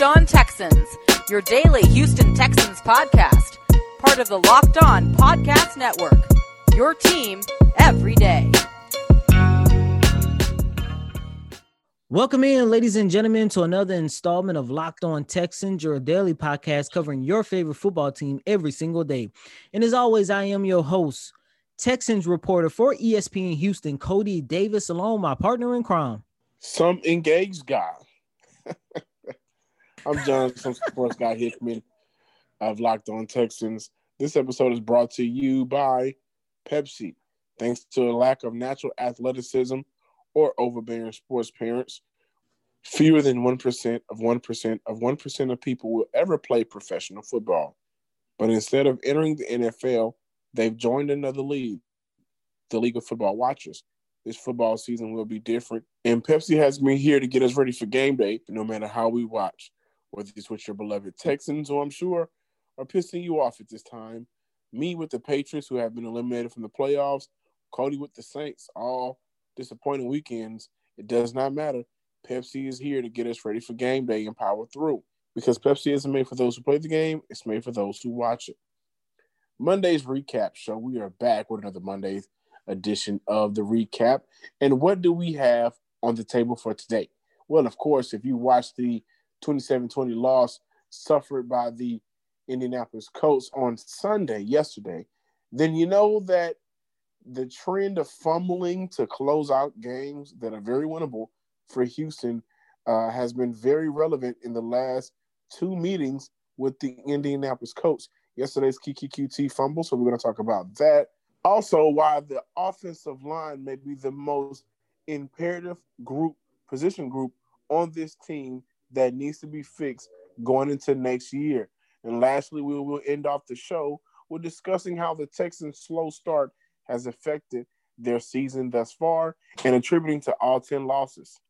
Locked On Texans, your daily Houston Texans podcast, part of the Locked On Podcast Network, your team every day. Welcome in, ladies and gentlemen, to another installment of Locked On Texans, your daily podcast covering your favorite football team every single day. And as always, I am your host, Texans reporter for ESPN Houston, Cody Davis, along with my partner in crime, some engaged guy. I'm John, some sports guy Hickman of Locked On Texans. This episode is brought to you by Pepsi. Thanks to a lack of natural athleticism or overbearing sports parents, fewer than 1% of 1% of 1% of people will ever play professional football. But instead of entering the NFL, they've joined another league, the League of Football Watchers. This football season will be different, and Pepsi has been here to get us ready for game day, no matter how we watch, whether it's with your beloved Texans, who I'm sure are pissing you off at this time, me with the Patriots, who have been eliminated from the playoffs, Cody with the Saints, all disappointing weekends. It does not matter. Pepsi is here to get us ready for game day and power through, because Pepsi isn't made for those who play the game. It's made for those who watch it. Monday's recap show. We are back with another Monday's edition of the recap. And what do we have on the table for today? Well, of course, if you watched the 27-20 loss suffered by the Indianapolis Colts on Sunday, yesterday, then you know that the trend of fumbling to close out games that are very winnable for Houston has been very relevant in the last two meetings with the Indianapolis Colts. Yesterday's Keke Coutee fumble, so we're going to talk about that. Also, why the offensive line may be the most imperative position group on this team that needs to be fixed going into next year. And lastly, we will end off the show with discussing how the Texans' slow start has affected their season thus far and attributing to all 10 losses.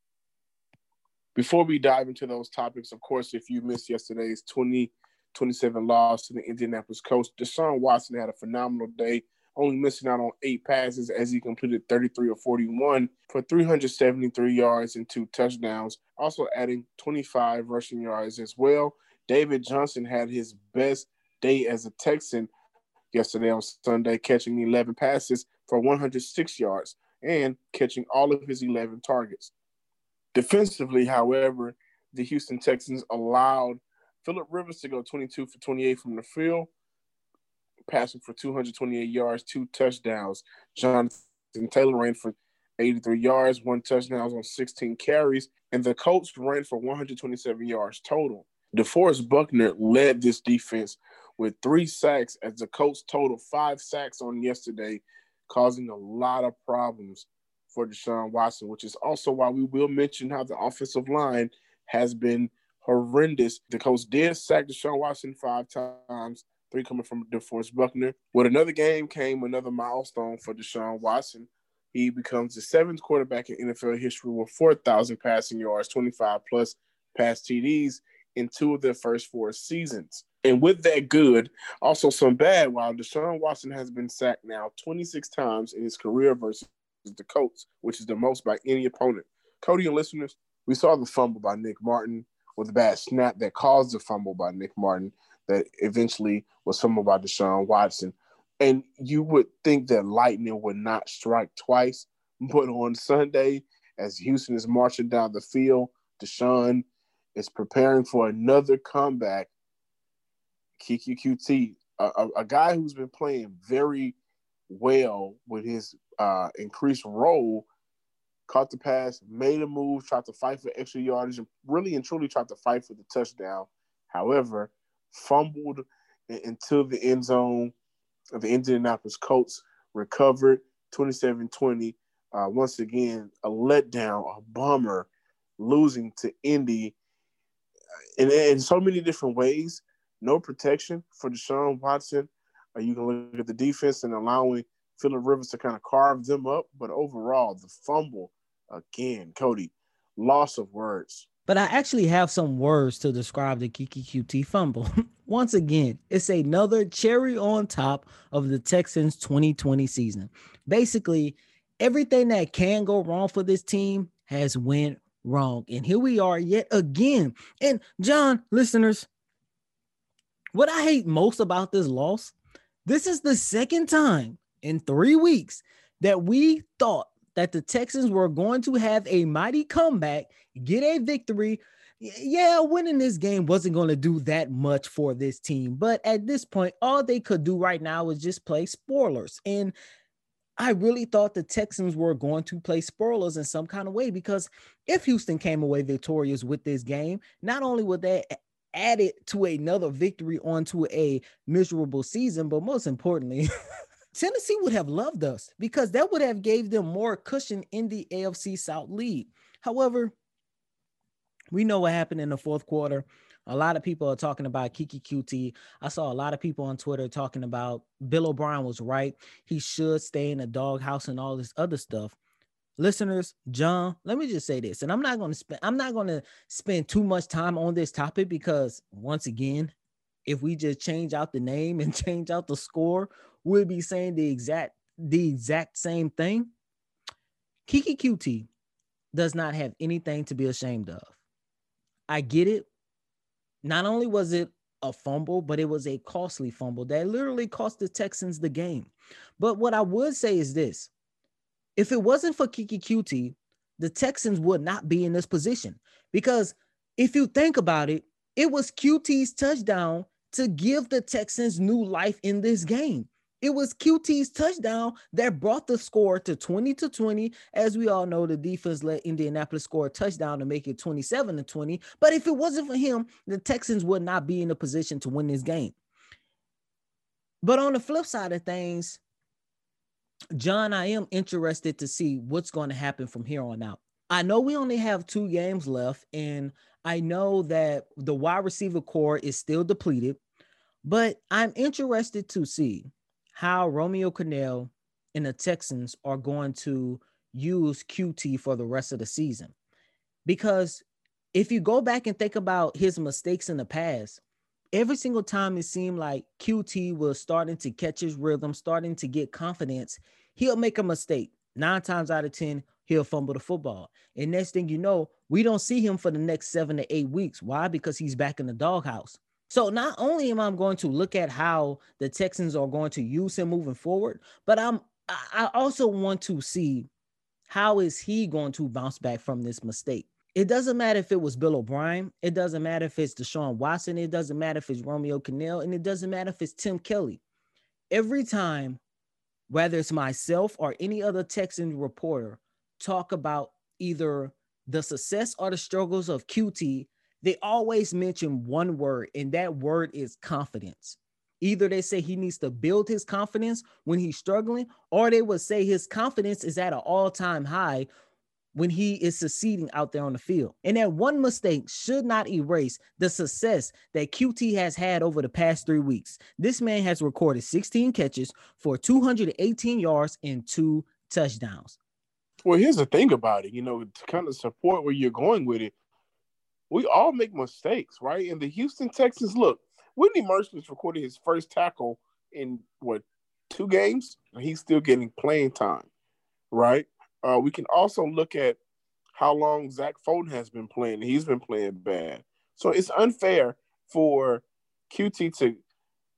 Before we dive into those topics, of course, if you missed yesterday's 27 loss to the Indianapolis Colts, Deshaun Watson had a phenomenal day, only missing out on 8 passes as he completed 33 of 41 for 373 yards and 2 touchdowns, also adding 25 rushing yards as well. David Johnson had his best day as a Texan yesterday on Sunday, catching 11 passes for 106 yards and catching all of his 11 targets. Defensively, however, the Houston Texans allowed Phillip Rivers to go 22 for 28 from the field, passing for 228 yards, 2 touchdowns. Jonathan Taylor ran for 83 yards, 1 touchdown on 16 carries, and the Colts ran for 127 yards total. DeForest Buckner led this defense with 3 sacks as the Colts totaled 5 sacks on yesterday, causing a lot of problems for Deshaun Watson, which is also why we will mention how the offensive line has been horrendous. The Colts did sack Deshaun Watson 5 times, 3 coming from DeForest Buckner. With another game came another milestone for Deshaun Watson. He becomes the 7th quarterback in NFL history with 4,000 passing yards, 25-plus pass TDs in 2 of their first 4 seasons. And with that good, also some bad, while Deshaun Watson has been sacked now 26 times in his career versus the Colts, which is the most by any opponent. Cody and listeners, we saw the fumble by Nick Martin, with a bad snap that caused the fumble by Nick Martin that eventually was fumbled by Deshaun Watson. And you would think that lightning would not strike twice, but on Sunday, as Houston is marching down the field, Deshaun is preparing for another comeback. Keke Coutee, a guy who's been playing very well with his increased role, caught the pass, made a move, tried to fight for extra yardage, and really and truly tried to fight for the touchdown. However, fumbled until the end zone of the Indianapolis Colts, recovered 27-20. Once again, a letdown, a bummer, losing to Indy in so many different ways. No protection for Deshaun Watson. You can look at the defense and allowing Phillip Rivers to kind of carve them up. But overall, the fumble, again, Cody, loss of words. But I actually have some words to describe the Keke Coutee fumble. Once again, it's another cherry on top of the Texans' 2020 season. Basically, everything that can go wrong for this team has went wrong. And here we are yet again. And John, listeners, what I hate most about this loss, this is the second time in 3 weeks that we thought that the Texans were going to have a mighty comeback, get a victory. Yeah, winning this game wasn't going to do that much for this team. But at this point, all they could do right now was just play spoilers. And I really thought the Texans were going to play spoilers in some kind of way, because if Houston came away victorious with this game, not only would they add it to another victory onto a miserable season, but most importantly, Tennessee would have loved us, because that would have gave them more cushion in the AFC South lead. However, we know what happened in the fourth quarter. A lot of people are talking about Keke Coutee. I saw a lot of people on Twitter talking about Bill O'Brien was right. He should stay in a doghouse and all this other stuff. Listeners, John, let me just say this, and I'm not going to spend too much time on this topic, because once again, if we just change out the name and change out the score, we'll be saying the exact same thing. Keke Coutee does not have anything to be ashamed of. I get it. Not only was it a fumble, but it was a costly fumble that literally cost the Texans the game. But what I would say is this. If it wasn't for Keke Coutee, the Texans would not be in this position, because if you think about it, it was Coutee's touchdown to give the Texans new life in this game. It was Coutee's touchdown that brought the score to 20-20. As we all know, the defense let Indianapolis score a touchdown to make it 27-20. But if it wasn't for him, the Texans would not be in a position to win this game. But on the flip side of things, John, I am interested to see what's going to happen from here on out. I know we only have 2 games left, and I know that the wide receiver core is still depleted, but I'm interested to see how Romeo Crennel and the Texans are going to use Coutee for the rest of the season. Because if you go back and think about his mistakes in the past, every single time it seemed like Coutee was starting to catch his rhythm, starting to get confidence, he'll make a mistake. 9 times out of 10, he'll fumble the football. And next thing you know, we don't see him for the next 7 to 8 weeks. Why? Because he's back in the doghouse. So not only am I going to look at how the Texans are going to use him moving forward, but I also want to see how is he going to bounce back from this mistake. It doesn't matter if it was Bill O'Brien. It doesn't matter if it's Deshaun Watson. It doesn't matter if it's Romeo Crennel. And it doesn't matter if it's Tim Kelly. Every time, whether it's myself or any other Texan reporter, talk about either the success or the struggles of Coutee, they always mention one word, and that word is confidence. Either they say he needs to build his confidence when he's struggling, or they would say his confidence is at an all-time high when he is succeeding out there on the field. And that one mistake should not erase the success that Coutee has had over the past 3 weeks. This man has recorded 16 catches for 218 yards and 2 touchdowns. Well, here's the thing about it, to kind of support where you're going with it. We all make mistakes, right? And the Houston Texans, look, Whitney Merciless recorded his first tackle in, 2 games? He's still getting playing time, right? We can also look at how long Zach Fulton has been playing. He's been playing bad. So it's unfair for Coutee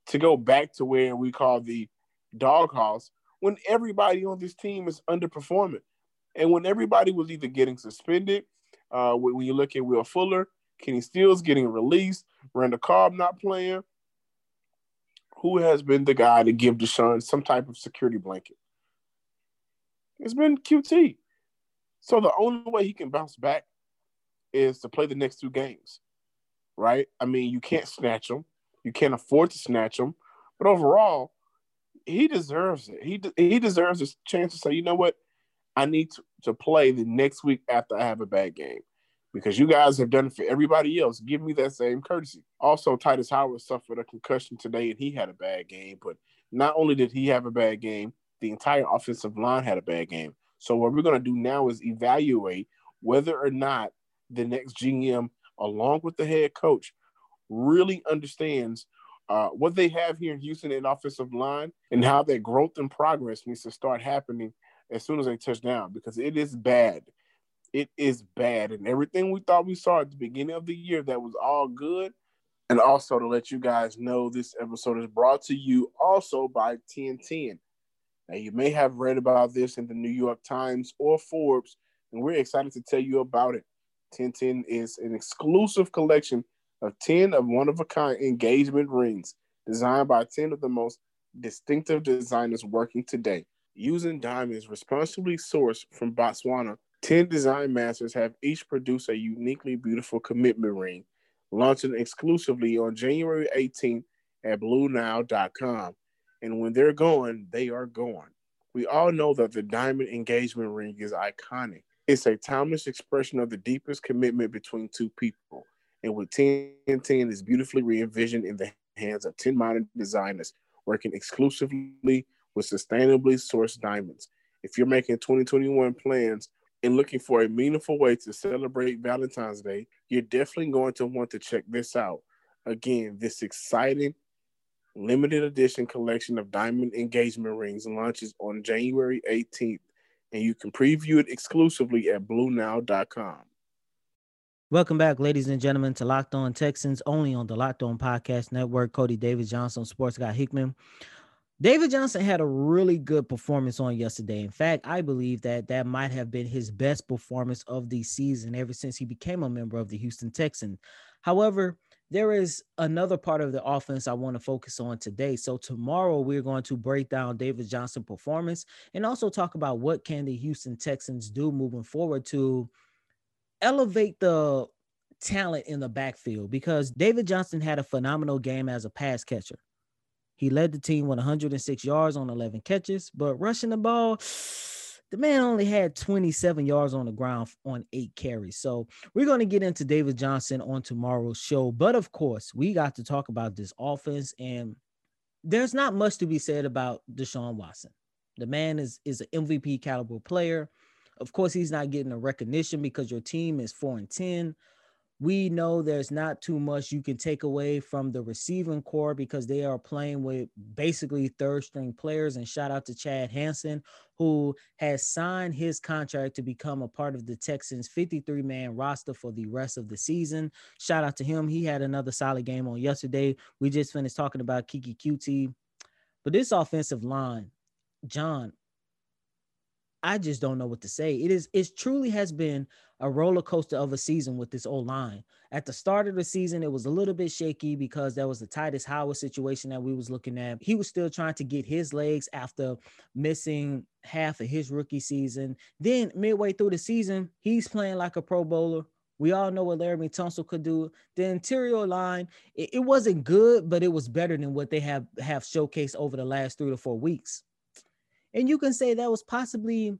to go back to where we call the doghouse when everybody on this team is underperforming. And when everybody was either getting suspended, when you look at Will Fuller, Kenny Stills getting released, Randall Cobb not playing, who has been the guy to give Deshaun some type of security blanket? It's been Coutee. So the only way he can bounce back is to play the next 2 games, right? I mean, you can't snatch him. You can't afford to snatch him. But overall, he deserves it. He deserves a chance to say, you know what? I need to play the next week after I have a bad game, because you guys have done it for everybody else. Give me that same courtesy. Also, Titus Howard suffered a concussion today, and he had a bad game. But not only did he have a bad game, the entire offensive line had a bad game. So what we're going to do now is evaluate whether or not the next GM, along with the head coach, really understands what they have here in Houston in offensive line and how that growth and progress needs to start happening as soon as they touch down, because it is bad. it is bad. And everything we thought we saw at the beginning of the year, that was all good. And also to let you guys know, this episode is brought to you also by 1010. Now, you may have read about this in the New York Times or Forbes, and we're excited to tell you about it. 1010 is an exclusive collection of 10 of one-of-a-kind engagement rings designed by 10 of the most distinctive designers working today. Using diamonds responsibly sourced from Botswana, 10 design masters have each produced a uniquely beautiful commitment ring, launching exclusively on January 18th at BlueNile.com. And when they're gone, they are gone. We all know that the diamond engagement ring is iconic. It's a timeless expression of the deepest commitment between two people. And with 1010 is beautifully re-envisioned in the hands of 10 modern designers working exclusively with sustainably sourced diamonds. If you're making 2021 plans and looking for a meaningful way to celebrate Valentine's Day, you're definitely going to want to check this out. Again, this exciting limited edition collection of diamond engagement rings launches on January 18th, and you can preview it exclusively at BlueNile.com. Welcome back, ladies and gentlemen, to Locked On Texans, only on the Locked On Podcast Network. Cody Davis, Johnson, Sports Guy Hickman. David Johnson had a really good performance on yesterday. In fact, I believe that might have been his best performance of the season ever since he became a member of the Houston Texans. However, there is another part of the offense I want to focus on today. So tomorrow we're going to break down David Johnson's performance and also talk about what can the Houston Texans do moving forward to elevate the talent in the backfield, because David Johnson had a phenomenal game as a pass catcher. He led the team with 106 yards on 11 catches, but rushing the ball, the man only had 27 yards on the ground on 8 carries. So we're going to get into David Johnson on tomorrow's show. But of course, we got to talk about this offense, and there's not much to be said about Deshaun Watson. The man is an MVP caliber player. Of course, he's not getting the recognition because your team is 4-10. We know there's not too much you can take away from the receiving core because they are playing with basically third-string players. And shout out to Chad Hansen, who has signed his contract to become a part of the Texans' 53-man roster for the rest of the season. Shout out to him. He had another solid game on yesterday. We just finished talking about Keke Coutee. But this offensive line, John, I just don't know what to say. It truly has been a roller coaster of a season with this O-line. At the start of the season, it was a little bit shaky because there was the Titus Howard situation that we was looking at. He was still trying to get his legs after missing half of his rookie season. Then midway through the season, he's playing like a Pro Bowler. We all know what Laramie Tunsil could do. The interior line, it wasn't good, but it was better than what they have showcased over the last 3 to 4 weeks. And you can say that was possibly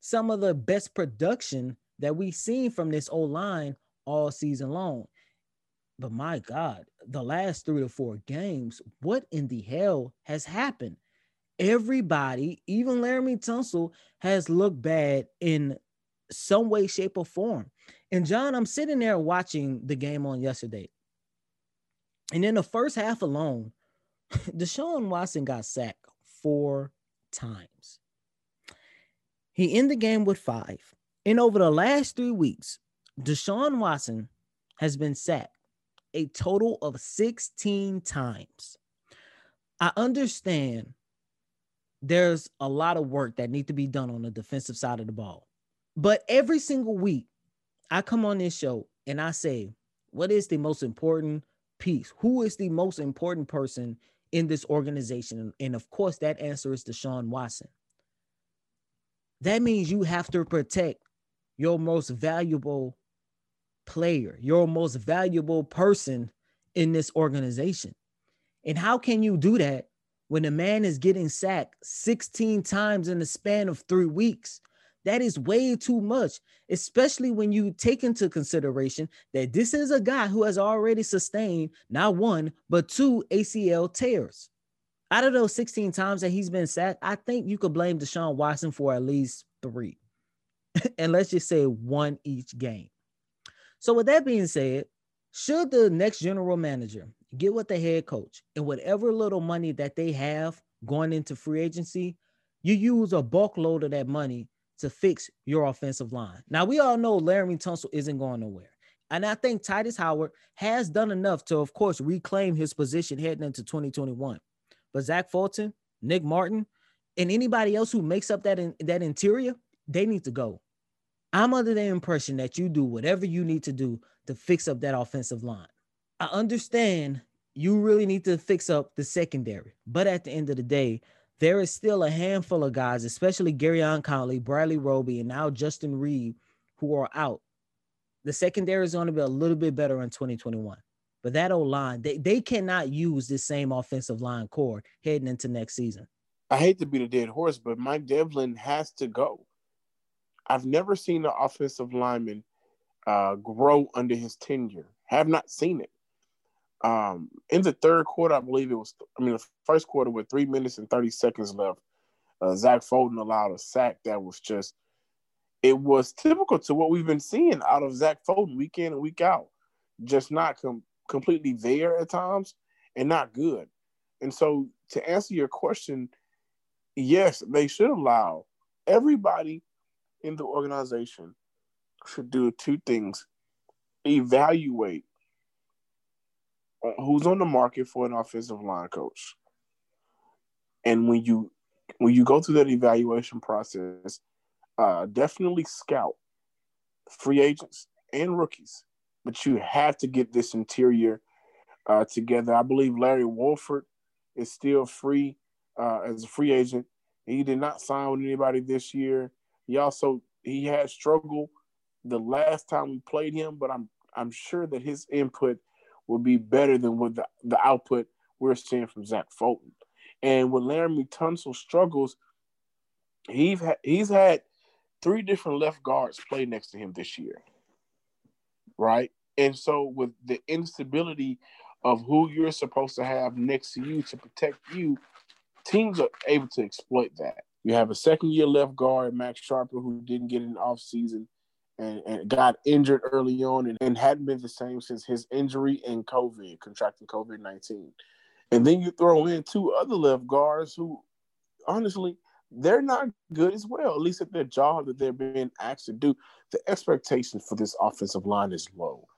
some of the best production that we've seen from this O-line all season long. But my God, the last 3 to 4 games, what in the hell has happened? Everybody, even Laramie Tunsil, has looked bad in some way, shape, or form. And John, I'm sitting there watching the game on yesterday, and in the first half alone, Deshaun Watson got sacked 4 times. He ended the game with 5. And over the last 3 weeks, Deshaun Watson has been sacked a total of 16 times. I understand there's a lot of work that needs to be done on the defensive side of the ball. But every single week, I come on this show and I say, what is the most important piece? Who is the most important person in this organization? And of course, that answer is Deshaun Watson. That means you have to protect your most valuable player, your most valuable person in this organization. And how can you do that when a man is getting sacked 16 times in the span of 3 weeks? That is way too much, especially when you take into consideration that this is a guy who has already sustained not 1, but 2 ACL tears. Out of those 16 times that he's been sacked, I think you could blame Deshaun Watson for at least 3. And let's just say 1 each game. So with that being said, should the next general manager get with the head coach and whatever little money that they have going into free agency, you use a bulk load of that money to fix your offensive line. Now, we all know Laramie Tunsil isn't going nowhere. And I think Titus Howard has done enough to, of course, reclaim his position heading into 2021. But Zach Fulton, Nick Martin, and anybody else who makes up that interior, they need to go. I'm under the impression that you do whatever you need to do to fix up that offensive line. I understand you really need to fix up the secondary, but at the end of the day, there is still a handful of guys, especially Garyon Conley, Bradley Roby, and now Justin Reid, who are out. The secondary is going to be a little bit better in 2021. But that O-line, they cannot use this same offensive line core heading into next season. I hate to beat a dead horse, but Mike Devlin has to go. I've never seen an offensive lineman grow under his tenure. Have not seen it. In the third quarter, the first quarter with 3 minutes and 30 seconds left, Zach Fulton allowed a sack that was just, it was typical to what we've been seeing out of Zach Fulton week in and week out. Just not completely there at times and not good. And so to answer your question, yes, they should allow everybody in the organization should do two things. Evaluate who's on the market for an offensive line coach. And when you go through that evaluation process, definitely scout free agents and rookies, but you have to get this interior together. I believe Larry Warford is still free as a free agent. He did not sign with anybody this year. He had struggled the last time we played him, but I'm sure that his input will be better than what the output we're seeing from Zach Fulton. And with Laramie Tunsil struggles, he's had three different left guards play next to him this year, right? And so with the instability of who you're supposed to have next to you to protect you, teams are able to exploit that. You have a second-year left guard, Max Sharper, who didn't get in the offseason and got injured early on and hadn't been the same since his injury and contracting COVID-19. And then you throw in two other left guards who, honestly, they're not good as well, at least at their job that they're being asked to do. The expectation for this offensive line is low.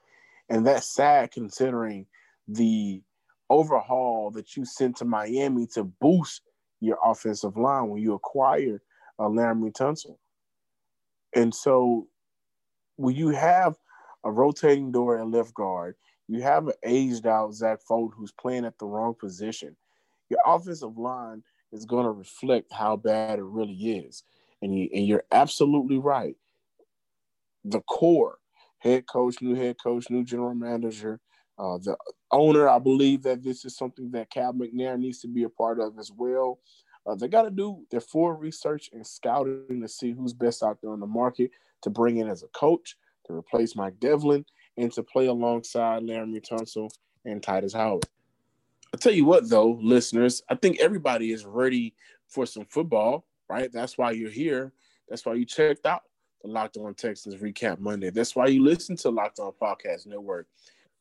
And that's sad considering the overhaul that you sent to Miami to boost your offensive line when you acquire Laramie Tunsil. And so when you have a rotating door at left guard, you have an aged-out Zach Fulton who's playing at the wrong position, your offensive line is going to reflect how bad it really is. And you're absolutely right. The core, head coach, new general manager, the owner, I believe that this is something that Cal McNair needs to be a part of as well. They got to do their full research and scouting to see who's best out there on the market to bring in as a coach, to replace Mike Devlin, and to play alongside Laramie Tunsil and Titus Howard. I'll tell you what, though, listeners, I think everybody is ready for some football, right? That's why you're here. That's why you checked out the Locked On Texans Recap Monday. That's why you listen to Locked On Podcast Network.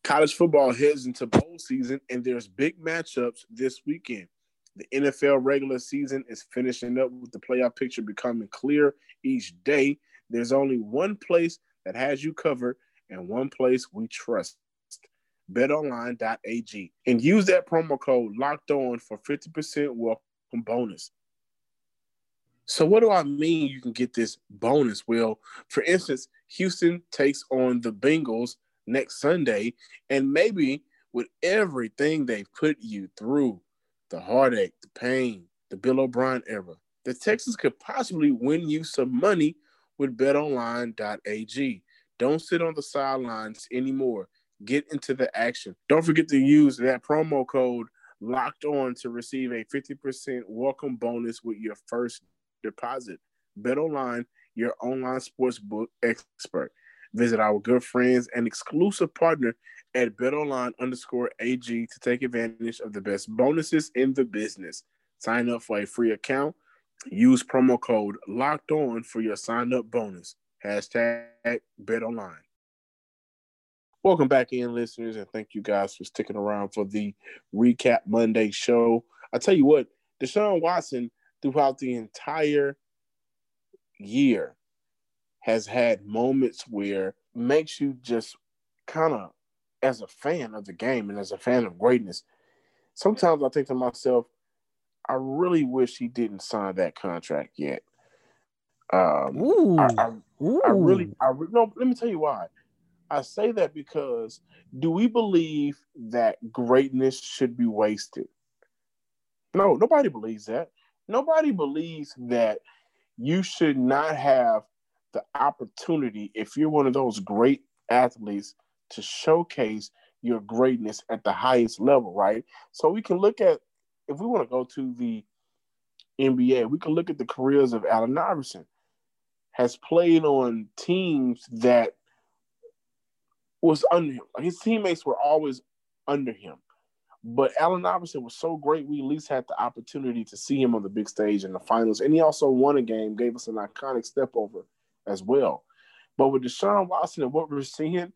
College football heads into bowl season, and there's big matchups this weekend. The NFL regular season is finishing up with the playoff picture becoming clear each day. There's only one place that has you covered and one place we trust, BetOnline.ag. And use that promo code LOCKEDON for 50% welcome bonus. So what do I mean you can get this bonus? Well, for instance, Houston takes on the Bengals next Sunday, and maybe with everything they've put you through, the heartache, the pain, the Bill O'Brien era, the Texans could possibly win you some money with BetOnline.ag. Don't sit on the sidelines anymore. Get into the action. Don't forget to use that promo code Locked On to receive a 50% welcome bonus with your first deposit. BetOnline, your online sportsbook expert. Visit our good friends and exclusive partner at BetOnline_AG to take advantage of the best bonuses in the business. Sign up for a free account. Use promo code Locked On for your sign-up bonus. #BetOnline. Welcome back in, listeners, and thank you guys for sticking around for the Recap Monday show. I tell you what, Deshaun Watson, throughout the entire year has had moments where makes you just kind of, as a fan of the game and as a fan of greatness, sometimes I think to myself, I really wish he didn't sign that contract yet. Let me tell you why. I say that because do we believe that greatness should be wasted? No, nobody believes that. Nobody believes that you should not have the opportunity, if you're one of those great athletes, to showcase your greatness at the highest level, right? So we can look at, if we want to go to the NBA, we can look at the careers of Allen Iverson. Has played on teams that was under him. His teammates were always under him. But Allen Iverson was so great, we at least had the opportunity to see him on the big stage in the finals. And he also won a game, gave us an iconic step over as well. But with Deshaun Watson and what we're seeing,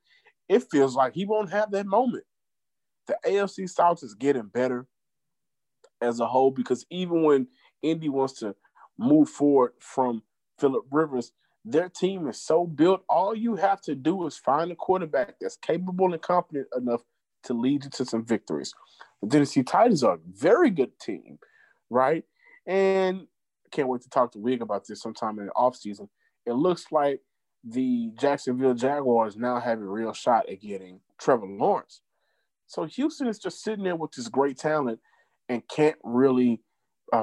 it feels like he won't have that moment. The AFC South is getting better as a whole, because even when Indy wants to move forward from Phillip Rivers, their team is so built. All you have to do is find a quarterback that's capable and competent enough to lead you to some victories. The Tennessee Titans are a very good team, right? And I can't wait to talk to Wig about this sometime in the offseason. It looks like the Jacksonville Jaguars now have a real shot at getting Trevor Lawrence. So Houston is just sitting there with this great talent and can't really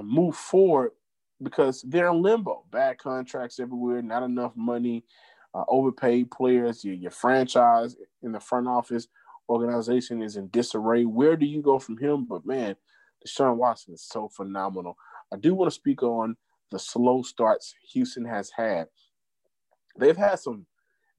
move forward because they're in limbo. Bad contracts everywhere, not enough money, overpaid players, your franchise in the front office organization is in disarray. Where do you go from him? But, man, Deshaun Watson is so phenomenal. I do want to speak on the slow starts Houston has had. They've had some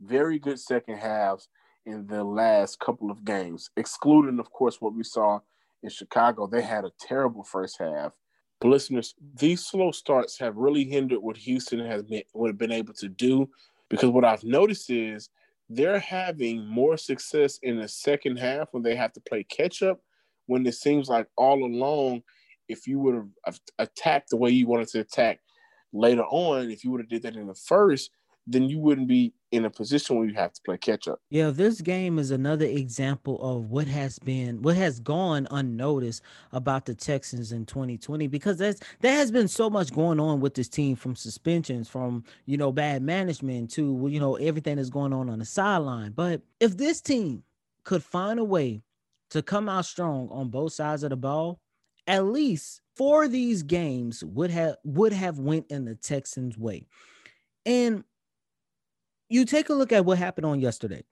very good second halves in the last couple of games, excluding, of course, what we saw in Chicago. They had a terrible first half. But listeners, these slow starts have really hindered what Houston has been able to do, because what I've noticed is they're having more success in the second half when they have to play catch-up, when it seems like all along, if you would have attacked the way you wanted to attack later on, if you would have did that in the first, then you wouldn't be in a position where you have to play catch-up. Yeah, this game is another example of what has gone unnoticed about the Texans in 2020, because there has been so much going on with this team, from suspensions, from, bad management to, everything that's going on the sideline. But if this team could find a way to come out strong on both sides of the ball, at least four of these games would have went in the Texans' way. And you take a look at what happened on yesterday.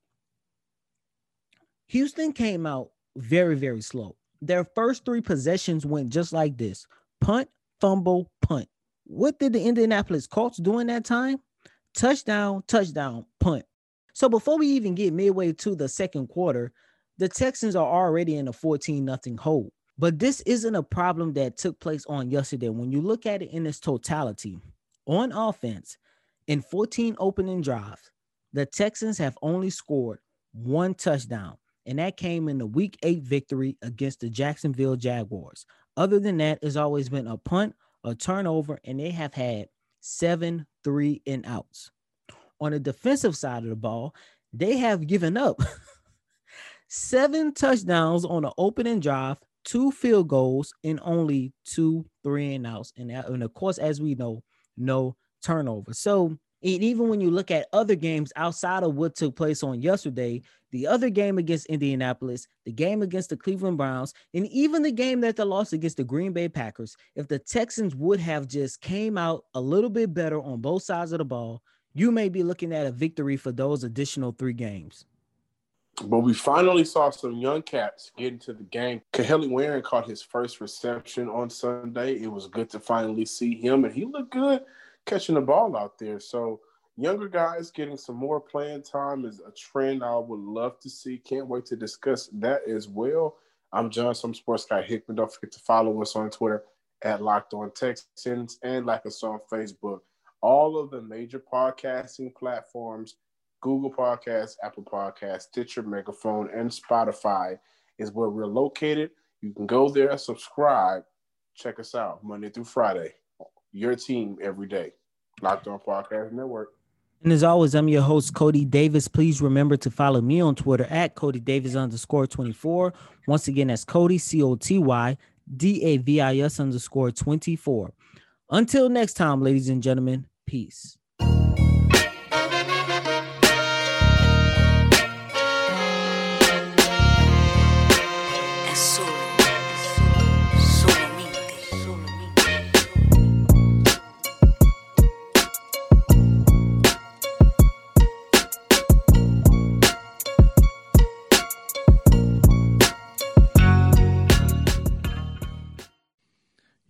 Houston came out very, very slow. Their first three possessions went just like this: punt, fumble, punt. What did the Indianapolis Colts do in that time? Touchdown, touchdown, punt. So before we even get midway to the second quarter, the Texans are already in a 14-0 hole. But this isn't a problem that took place on yesterday. When you look at it in its totality, on offense, in 14 opening drives, the Texans have only scored one touchdown, and that came in the Week 8 victory against the Jacksonville Jaguars. Other than that, it's always been a punt, a turnover, and they have had 7 3 and outs. On the defensive side of the ball, they have given up 7 touchdowns on an opening drive, 2 field goals, and only 2 3 and outs. And of course, as we know, no turnover. So even when you look at other games outside of what took place on yesterday, the other game against Indianapolis, the game against the Cleveland Browns, and even the game that they lost against the Green Bay Packers, if the Texans would have just came out a little bit better on both sides of the ball, you may be looking at a victory for those additional 3 games. But we finally saw some young cats get into the game. Kaheli Warren caught his first reception on Sunday. It was good to finally see him, and he looked good catching the ball out there. So younger guys getting some more playing time is a trend I would love to see. Can't wait to discuss that as well. I'm John, some sports guy Hickman. Don't forget to follow us on Twitter at Locked On Texans and like us on Facebook. All of the major podcasting platforms, Google Podcasts, Apple Podcasts, Stitcher, Megaphone, and Spotify is where we're located. You can go there, subscribe, check us out Monday through Friday. Your team every day. Locked On Podcast Network. And as always, I'm your host, Cody Davis. Please remember to follow me on Twitter at CodyDavis_24. Once again, that's Cody, CotyDavis_24. Until next time, ladies and gentlemen, peace.